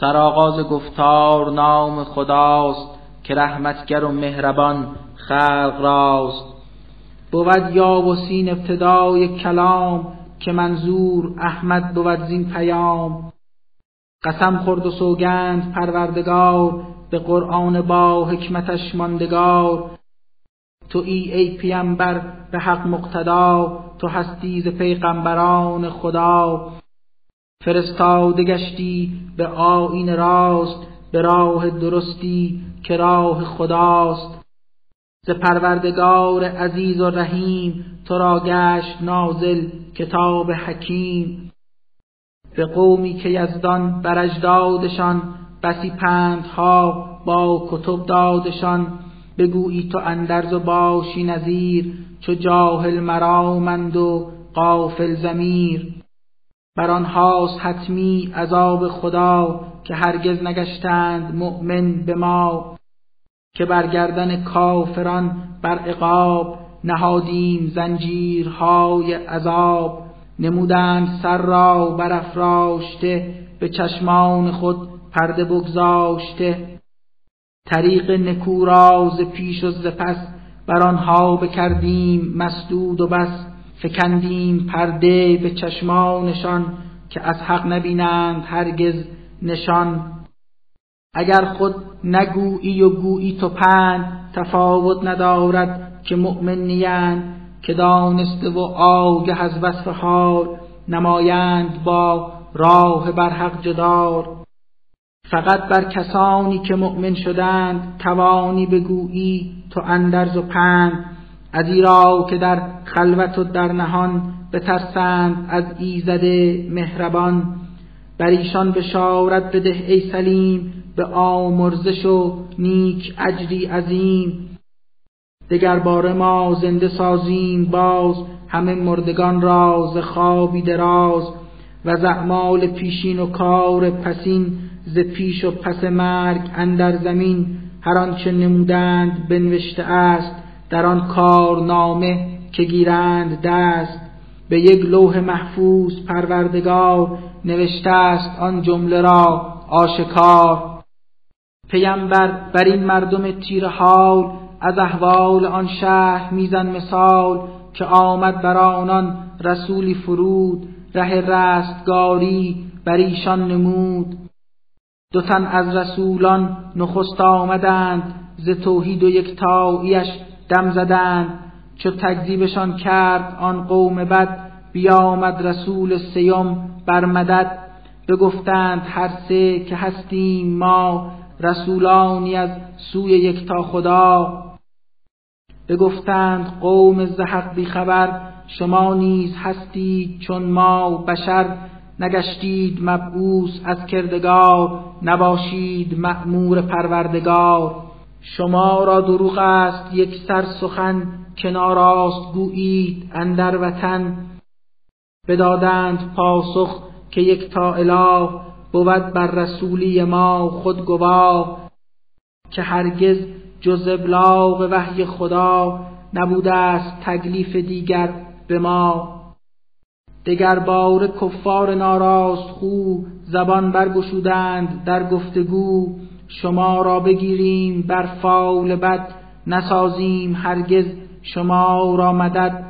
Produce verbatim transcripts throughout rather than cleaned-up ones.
سرآغاز گفتار نام خداست که رحمتگر و مهربان خلق راست. بود یا و سین ابتدای کلام که منظور احمد بود زین پیام. قسم خورد و سوگند پروردگار به قرآن با حکمتش ماندگار. تو ای ای پیامبر به حق مقتدا، تو هستی ز پیغمبران خدا. فرستاده گشتی به آیین راست، به راه درستی که راه خداست. ز پروردگار عزیز و رحیم، تو را گشت نازل کتاب حکیم. به قومی که یزدان بر اجدادشان، بسی پندها با کتب دادشان. بگویی تو اندرز و باشی نظیر، چو جاهل مرامند و غافل ضمیر. بر آنهاست حتمی عذاب خدا، که هرگز نگشتند مؤمن به ما. که بر گردن کافران بر عقاب، نهادیم زنجیرهای عذاب. نمودند سر را برافراشته، به چشمان خود پرده بگذاشته. طریق نکو را ز پیش و ز پس، بر آنها بکردیم مسدود و بس. فکندیم پرده به چشمانشان، که از حق نبینند هرگز نشان. اگر خود نگویی و گویی تو پند، تفاوت ندارد که مؤمن نیند. که دانسته و آگه از وصف حال، نمایند با راه بر حق جدار. فقط بر کسانی که مؤمن شدند، توانی بگویی تو اندرز و پند. از ایرا که در خلوت و در نهان، بترسند از ایزده مهربان. بر ایشان بشارت بده ای سلیم، به آمرزش و نیک اجری عظیم. دگر باره ما زنده سازیم باز، همه مردگان را ز خوابی دراز. و ز اعمال پیشین و کار پسین، ز پیش و پس مرگ اندر زمین. هر آنچه نمودند بنوشته است، در آن کارنامه که گیرند دست. به یک لوح محفوظ پروردگار، نوشته است آن جمله را آشکار. پیامبر بر این مردم تیر حال، از احوال آن شهر میزن مثال. که آمد بر آنان رسولی فرود، ره رستگاری بر ایشان نمود. دو تن از رسولان نخست آمدند، ز توحید و یکتایی‌اش دم زدند. چو تکذیبشان کرد آن قوم بد، بیامد رسول سیوم بر مدد. بگفتند هر سه که هستیم ما، رسولانی از سوی یکتا خدا. بگفتند قوم ز حق بی خبر، شما نیز هستید چون ما بشر. نگشتید مبعوث از کردگار، نباشید مأمور پروردگار. شما را دروغ است یک سر سخن، که ناراست گویید اندر وطن. بدادند پاسخ که یکتا اله، بود بر رسولی ما خود گواه. که هرگز جز ابلاغ وحی خدا، نبوده است تکلیف دیگر به ما. دگر باره کفار ناراست خو، زبان برگشودند در گفتگو. شما را بگیریم بر فال بد، نسازیم هرگز شما را مدد.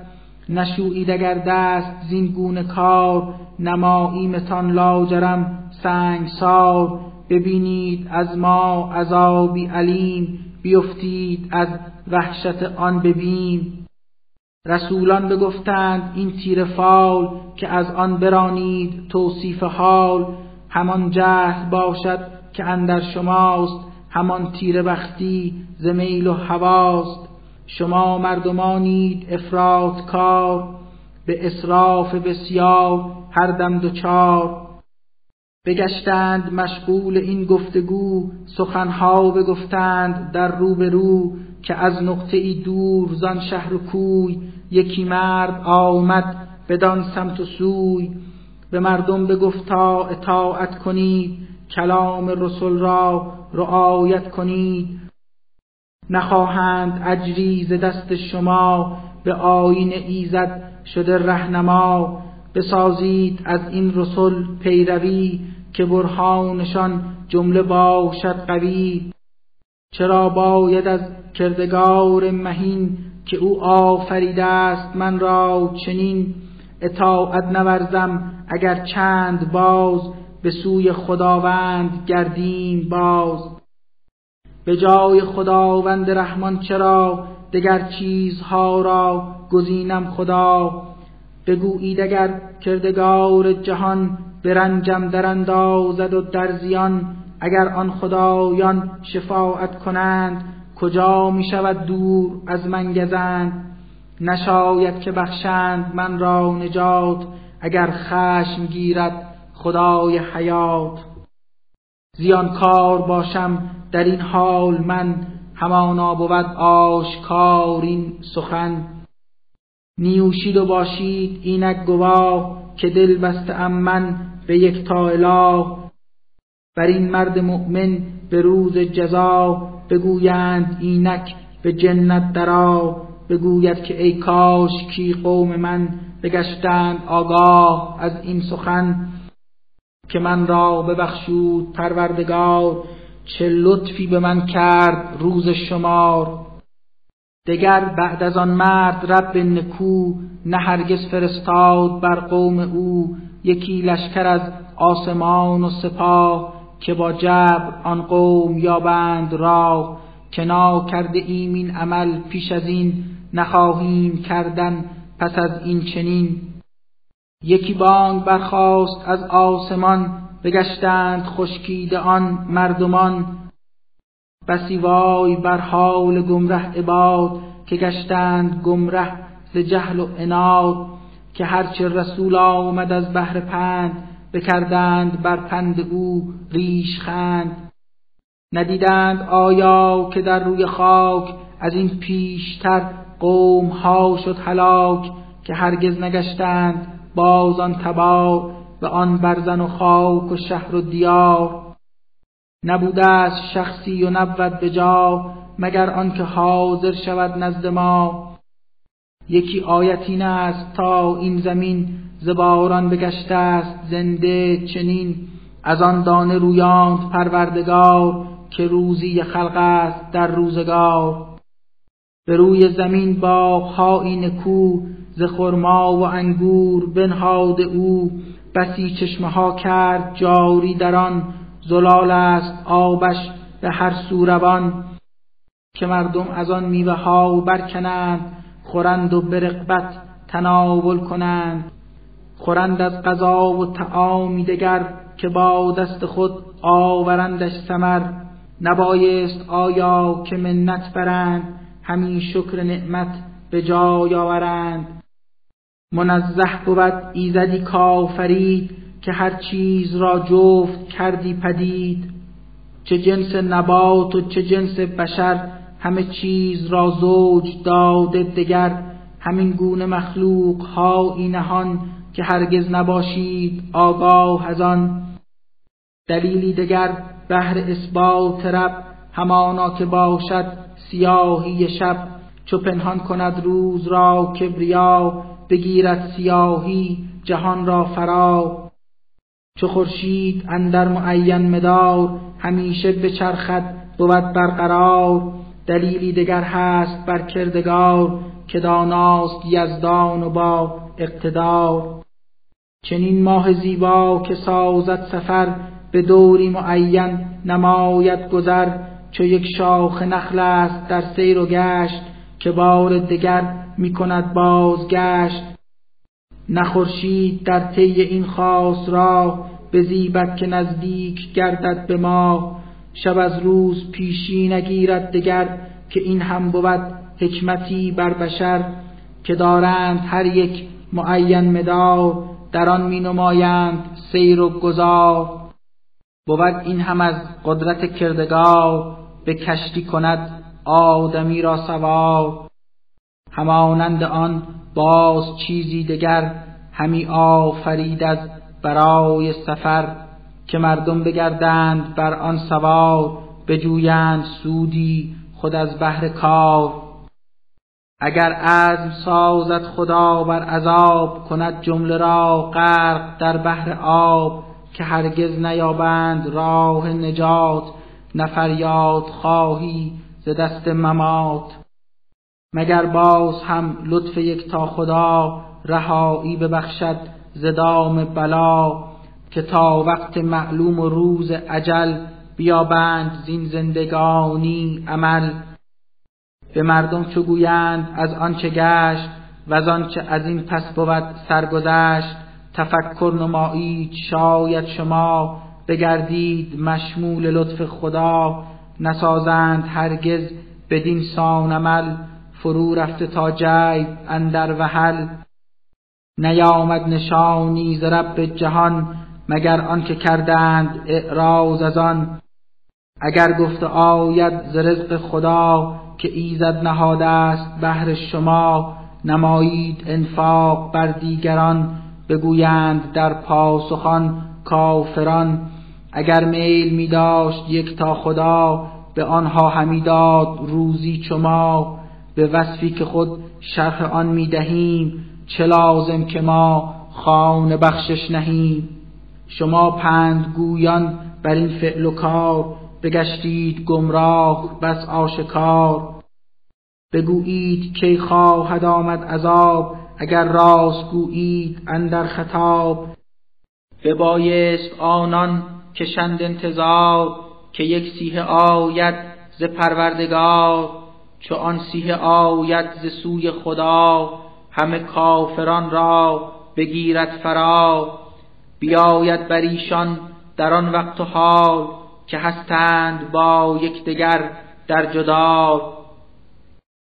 نشویید اگر دست زین گونه کار، نماییمتان لاجرم سنگسار. ببینید از ما عذابی علیم، بیفتید از وحشت آن ببین. رسولان بگفتند این تیر فال، که از آن برانید توصیف حال. همان جهل باشد که اندر شماست، همان تیر بختی ز میل و هواست. شما مردمانید افراط کار، به اسراف بسیار هر دم دوچار. بگشتند مشغول این گفتگو، سخنها بگفتند در روبرو. که از نقطه ای دور زان شهر و کوی، یکی مرد آمد بدان سمت و سوی. به مردم بگفتا اطاعت کنید، کلام رسول را رعایت کنید. نخواهند اجری ز دست شما، به آیین ایزد شده رهنما. بسازید از این رسول پیروی، که برهانشان جمله باشد قوی. چرا باید از کردگار مهین که او آفریده است من را چنین اطاعت نورزم؟ اگر چند باز به سوی خداوند گردیم باز. به جای خداوند رحمان چرا دگر چیزها را گزینم خدا؟ بگویید اگر کردگار جهان به رنجم در اندازد و در زیان، اگر آن خدایان شفاعت کنند کجا می شود دور از من گزند؟ نشاید که بخشند من را نجات، اگر خشم گیرد خدای حیات. زیانکار باشم در این حال من، همانا بود آشکار این سخن. نیوشید و باشید اینک گواه که دل بسته ام من به یک تا اله. بر این مرد مؤمن به روز جزا بگویند اینک به جنت درآ. بگوید که ای کاش کی قوم من بگشتند آگاه از این سخن، که من را ببخشود پروردگار، چه لطفی به من کرد روز شمار. دگر بعد از آن مرد رب نکو نه هرگز فرستاد بر قوم او یکی لشکر از آسمان و سپاه، که با جبر آن قوم یابند راه. که نا کرده ایم این عمل پیش از این، نخواهیم کردن پس از این چنین. یکی بانگ برخاست از آسمان، بگشتند خشکیده آن مردمان. بسی وای بر حال گمره عباد، که گشتند گمره ز جهل و عناد. که هرچه رسول آمد از بهر پند، بکردند بر پند او ریش خند. ندیدند آیا که در روی خاک از این پیشتر قوم ها شد هلاک؟ که هرگز نگشتند باز آن تبار، و آن برزن و خاک و شهر و دیار. نبوده است شخصی و نبود بجا، مگر آنکه حاضر شود نزد ما. یکی آیت این است تا این زمین، ز باران بگشته است زنده چنین. از آن دانه رویاند پروردگار، که روزی خلق است در روزگار. به روی زمین باغ‌های نکو، ز خرما و انگور بنهاد او. بسی چشمه‌ها کرد جاری در آن، زلال است آبش به هر سو روان. که مردم از آن میوه‌ها برکنند، خورند و به رغبت تناول کنند. خورند از غذا و طعامی دگر، که با دست خود آورندش ثمر. نبایست آیا که منت برند، همین شکر نعمت به جای آورند. منزه بود ایزدی کافرید، که هر چیز را جفت کردی پدید. چه جنس نبات و چه جنس بشر، همه چیز را زوج داده دگر. همین گونه مخلوق ها اینهان، که هرگز نباشید آگاه از آن. دلیلی دگر بهر اثبات رب، همانا که باشد سیاهی شب. چو پنهان کند روز را کبریا، بگیرد سیاهی جهان را فرا. چو خورشید اندر معین مدار، همیشه بچرخد بود برقرار. دلیلی دگر هست بر کردگار، که داناست یزدان و با اقتدار. چنین ماه زیبا که سازد سفر، به دوری معین نماید گذر. چو یک شاخ نخل است در سیر و گشت، که بار دگر می کند بازگشت. نه خورشید در طی این خاص را، بزیبد که نزدیک گردد به ما. شب از روز پیشی نگیرد دگر، که این هم بود حکمتی بر بشر. که دارند هر یک معین مدار، در آن می نمایند سیر و گذار. بود این هم از قدرت کردگار، به کشتی کند آدمی را سوار. همانند آن باز چیزی دگر، همی آفرید از برای سفر. که مردم بگردند بر آن سوار، بجویند سودی خود از بهر کار. اگر عزم سازد خدا بر عذاب، کند جمله را غرق در بحر آب. که هرگز نیابند راه نجات، نفریاد خواهی ز دست ممات. مگر باز هم لطف یک تا خدا رهایی ببخشد ز دام بلا، که تا وقت معلوم و روز اجل بیابند زین زندگانی عمل. به مردم چو گویند از آنچه گشت و زانچه از این پس بود سرگذشت، تفکر نمایید شاید شما بگردید مشمول لطف خدا. نسازند هرگز بدین سان عمل، فرو رفته تا جیب اندر وحل. نیامد نشانی ز رب جهان مگر آنکه کردند اعراض از آن. اگر گفته آید ز رزق خدا که ایزد نهاده است بهر شما، نمایید انفاق بر دیگران بگویند در پاسخان کافران. اگر میل می داشت یک تا خدا به آنها همی داد روزی چو ما. به وصفی که خود شرح آن می دهیم چه لازم که ما خوان بخشش نهیم. شما پندگویان بر این فعل و کار بگشتید گمراه بس آشکار. بگویید کی خواهد آمد عذاب، اگر راست گویید اندر خطاب. ببایست آنان کشند انتظار که یک سیه آید ز پروردگار. چو آن سیه آید ز سوی خدا، همه کافران را بگیرد فرا. بیاید بر ایشان در آن وقت و حال، که هستند با یکدیگر در جدال.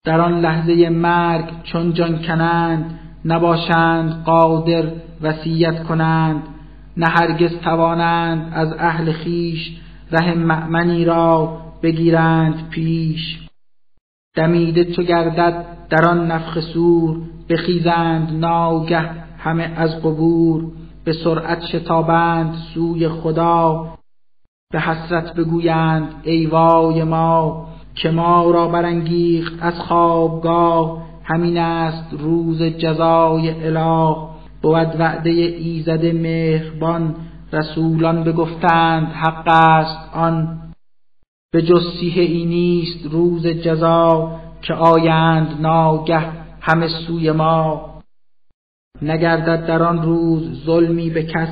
در آن لحظه مرگ چون جان کنند، نباشند قادر وصیت کنند. نه هرگز توانند از اهل خیش ره مؤمنی را بگیرند پیش. دمیده چو گردد در آن نفخ صور، بخیزند ناگه همه از قبور. به سرعت شتابند سوی خدا، به حسرت بگویند ای وای ما. که ما را برانگیخت از خوابگاه، همین است روز جزای اله. بود وعده ایزد مهربان، رسولان بگفتند حق است آن. به جز سیه ای نیست روز جزا، که آیند ناگه همه سوی ما. نگردد در آن روز ظلمی به کس،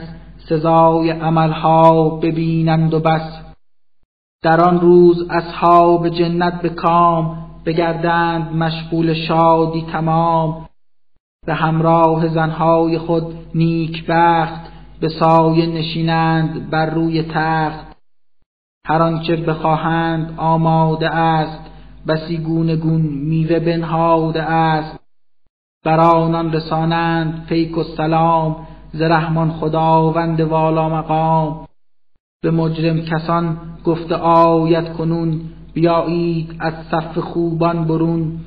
سزای عملها ببینند و بس. در آن روز اصحاب جنت به کام، بگردند مشغول شادی تمام. به همراه زنهای خود نیکبخت، به سایه نشینند بر روی تخت. هر آنچه بخواهند آماده است، بسی گونه گون میوه بنهاده است. بر آنان رسانند پیک و سلام، ز رحمان خداوند والا مقام. به مجرم کسان گفته آید کنون، بیایید از صف خوبان برون.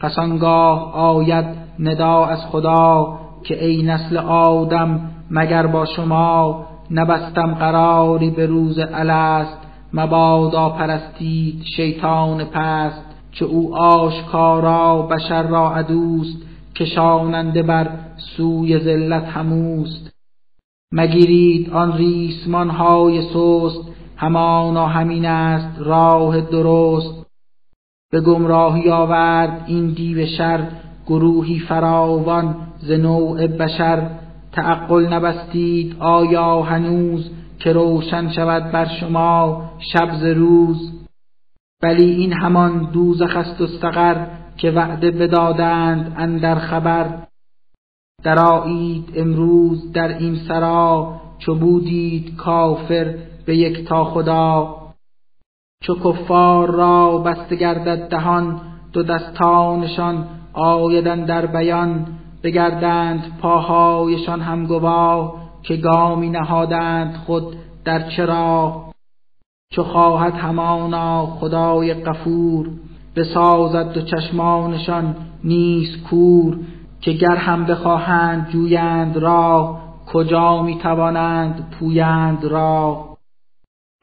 پس آنگاه آید ندا از خدا، که ای نسل آدم مگر با شما. نبستم قراری به روز الست، مبادا پرستید شیطان پست. چه او آشکارا بشر را عدوست، کشاننده بر سوی ذلت هموست. مگیرید آن ریسمان های سست، همانا همین است راه درست. به گمراهی آورد این دیو شر، گروهی فراوان ز نوع بشر. تعقل نبستید آیا هنوز، که روشن شود بر شما شب ز روز. بلی این همان دوزخ است و سقر، که وعده بدادند اندر خبر. درآیید امروز در این سرا، چو بودید کافر به یک تا خدا. چو کفار را بسته گردد دهان، دو دستانشان آیدن در بیان. بگردند پاهایشان هم گواه، که گامی نهادند خود در چه راه. چو خواهد همانا خدای غفور، بسازد دو چشمانشان نیز کور. که گر هم بخواهند جویند راه، کجا می توانند پویند راه.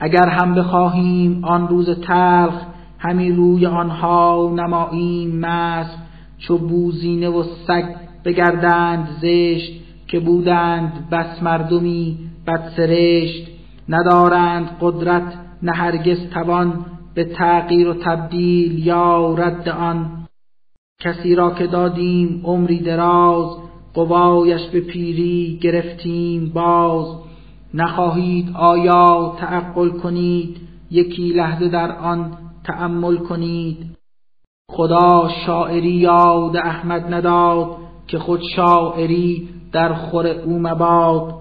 اگر هم بخواهیم آن روز تلخ، همی روی آنها نماییم مست. چو بوزینه و سگ بگردند زشت، که بودند بس مردمی بدسرشت، ندارند قدرت نه هرگز توان به تغییر و تبدیل یا رد آن. کسی را که دادیم عمری دراز، قوایش به پیری گرفتیم باز. نخواهید آیا تعقل کنید، یکی لحظه در آن تأمل کنید. خدا شاعری یاد احمد نداد، که خود شاعری در خور او مباد.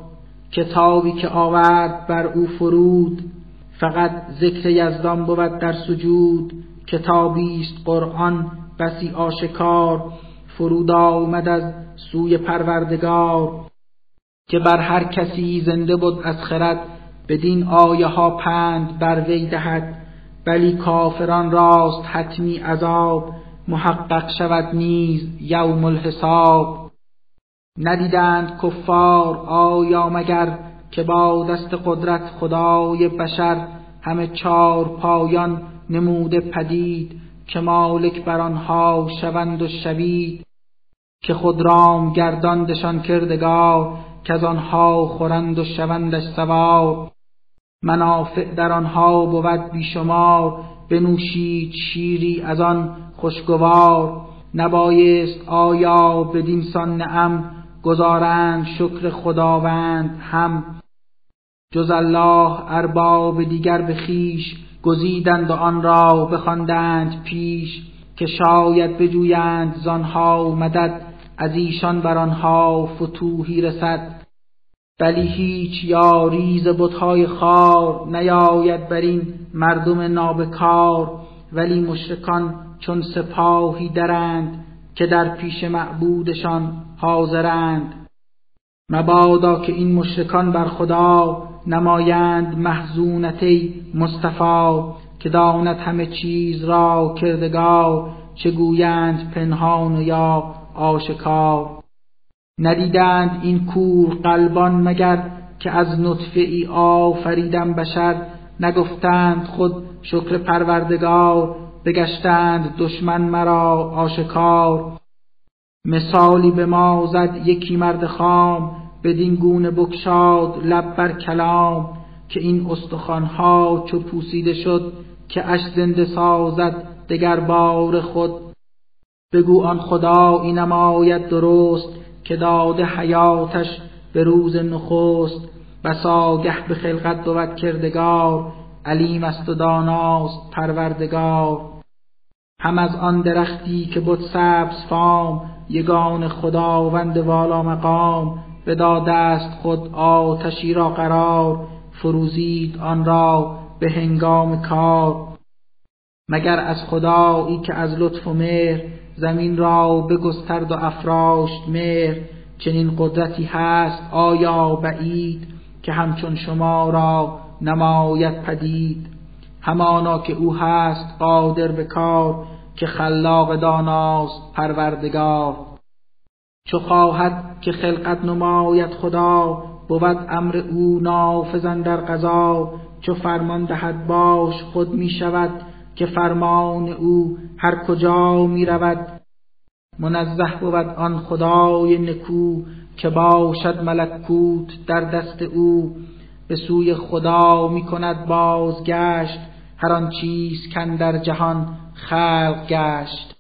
کتابی که آورد بر او فرود، فقط ذکر یزدان بود در سجود. کتابی است قرآن بسی آشکار، فرود آمد از سوی پروردگار. که بر هر کسی زنده بود از خرد، بدین آیه ها پند بر وی دهد. بلی کافران راست حتمی عذاب، محقق شود نیز یوم الحساب. ندیدند کفار آیا مگر، که با دست قدرت خدای بشر. همه چار پایان نموده پدید، که مالک بر آنها شوند و شوید. که خود رام گرداندشان کردگار، که از آنها خورند و شوندش سوار. منافع در آنها بود بیشمار، بنوشید شیری از آن خوشگوار. نبایست آیا بدین سان نعم، گزارند شکر خداوند هم. جز الله ارباب دیگر به خویش، گزیدند و آن را بخواندند پیش. که شاید بجویند زانها مدد، از ایشان بر آنها فتوحی رسد. بلی هیچ یاری ز بت‌های خوار، نیاید بر این مردم نابکار. ولی مشرکان چون سپاهی درند، که در پیش معبودشان حاضرند. مبادا که این مشرکان بر خدا، نمایند محزونتی مصطفی. که داند همه چیز را کردگار، چه گویند پنهان و یا آشکار. ندیدند این کور قلبان مگر، که از نطفه ای آفریدم بشر. نگفتند خود شکر پروردگار، بگشتند دشمن مرا آشکار. مثالی به ما زد یکی مرد خام، بدین گونه بگشاد لب بر کلام. که این استخوان‌ها چو پوسیده شد، که اش زنده سازد دگر بار خود. بگو آن خدا اینم آید درست، که داده حیاتش به روز نخست. بسا گه به خلقت بود کردگار، علیم است و داناست پروردگار. هم از آن درختی که بود سبز فام، یگان خداوند والا مقام. بداده است خود آتشی را قرار، فروزید آن را به هنگام کار. مگر از خدایی که از لطف و مهر، زمین را بگسترد و افراشت مهر. چنین قدرتی هست آیا بعید، که همچون شما را نماید پدید. همانا که او هست قادر به کار، که خلاق داناست پروردگار. چو خواهد که خلقت نماید خدا، بود امر او نافذ اندر قضا. چو فرمان دهد باش خود می شود، که فرمان او هر کجا می رود. منزه بود آن خدای نکو، که باشد ملکوت در دست او. به سوی خدا می کند بازگشت، هر آن چیز کاندر جهان خلق گشت.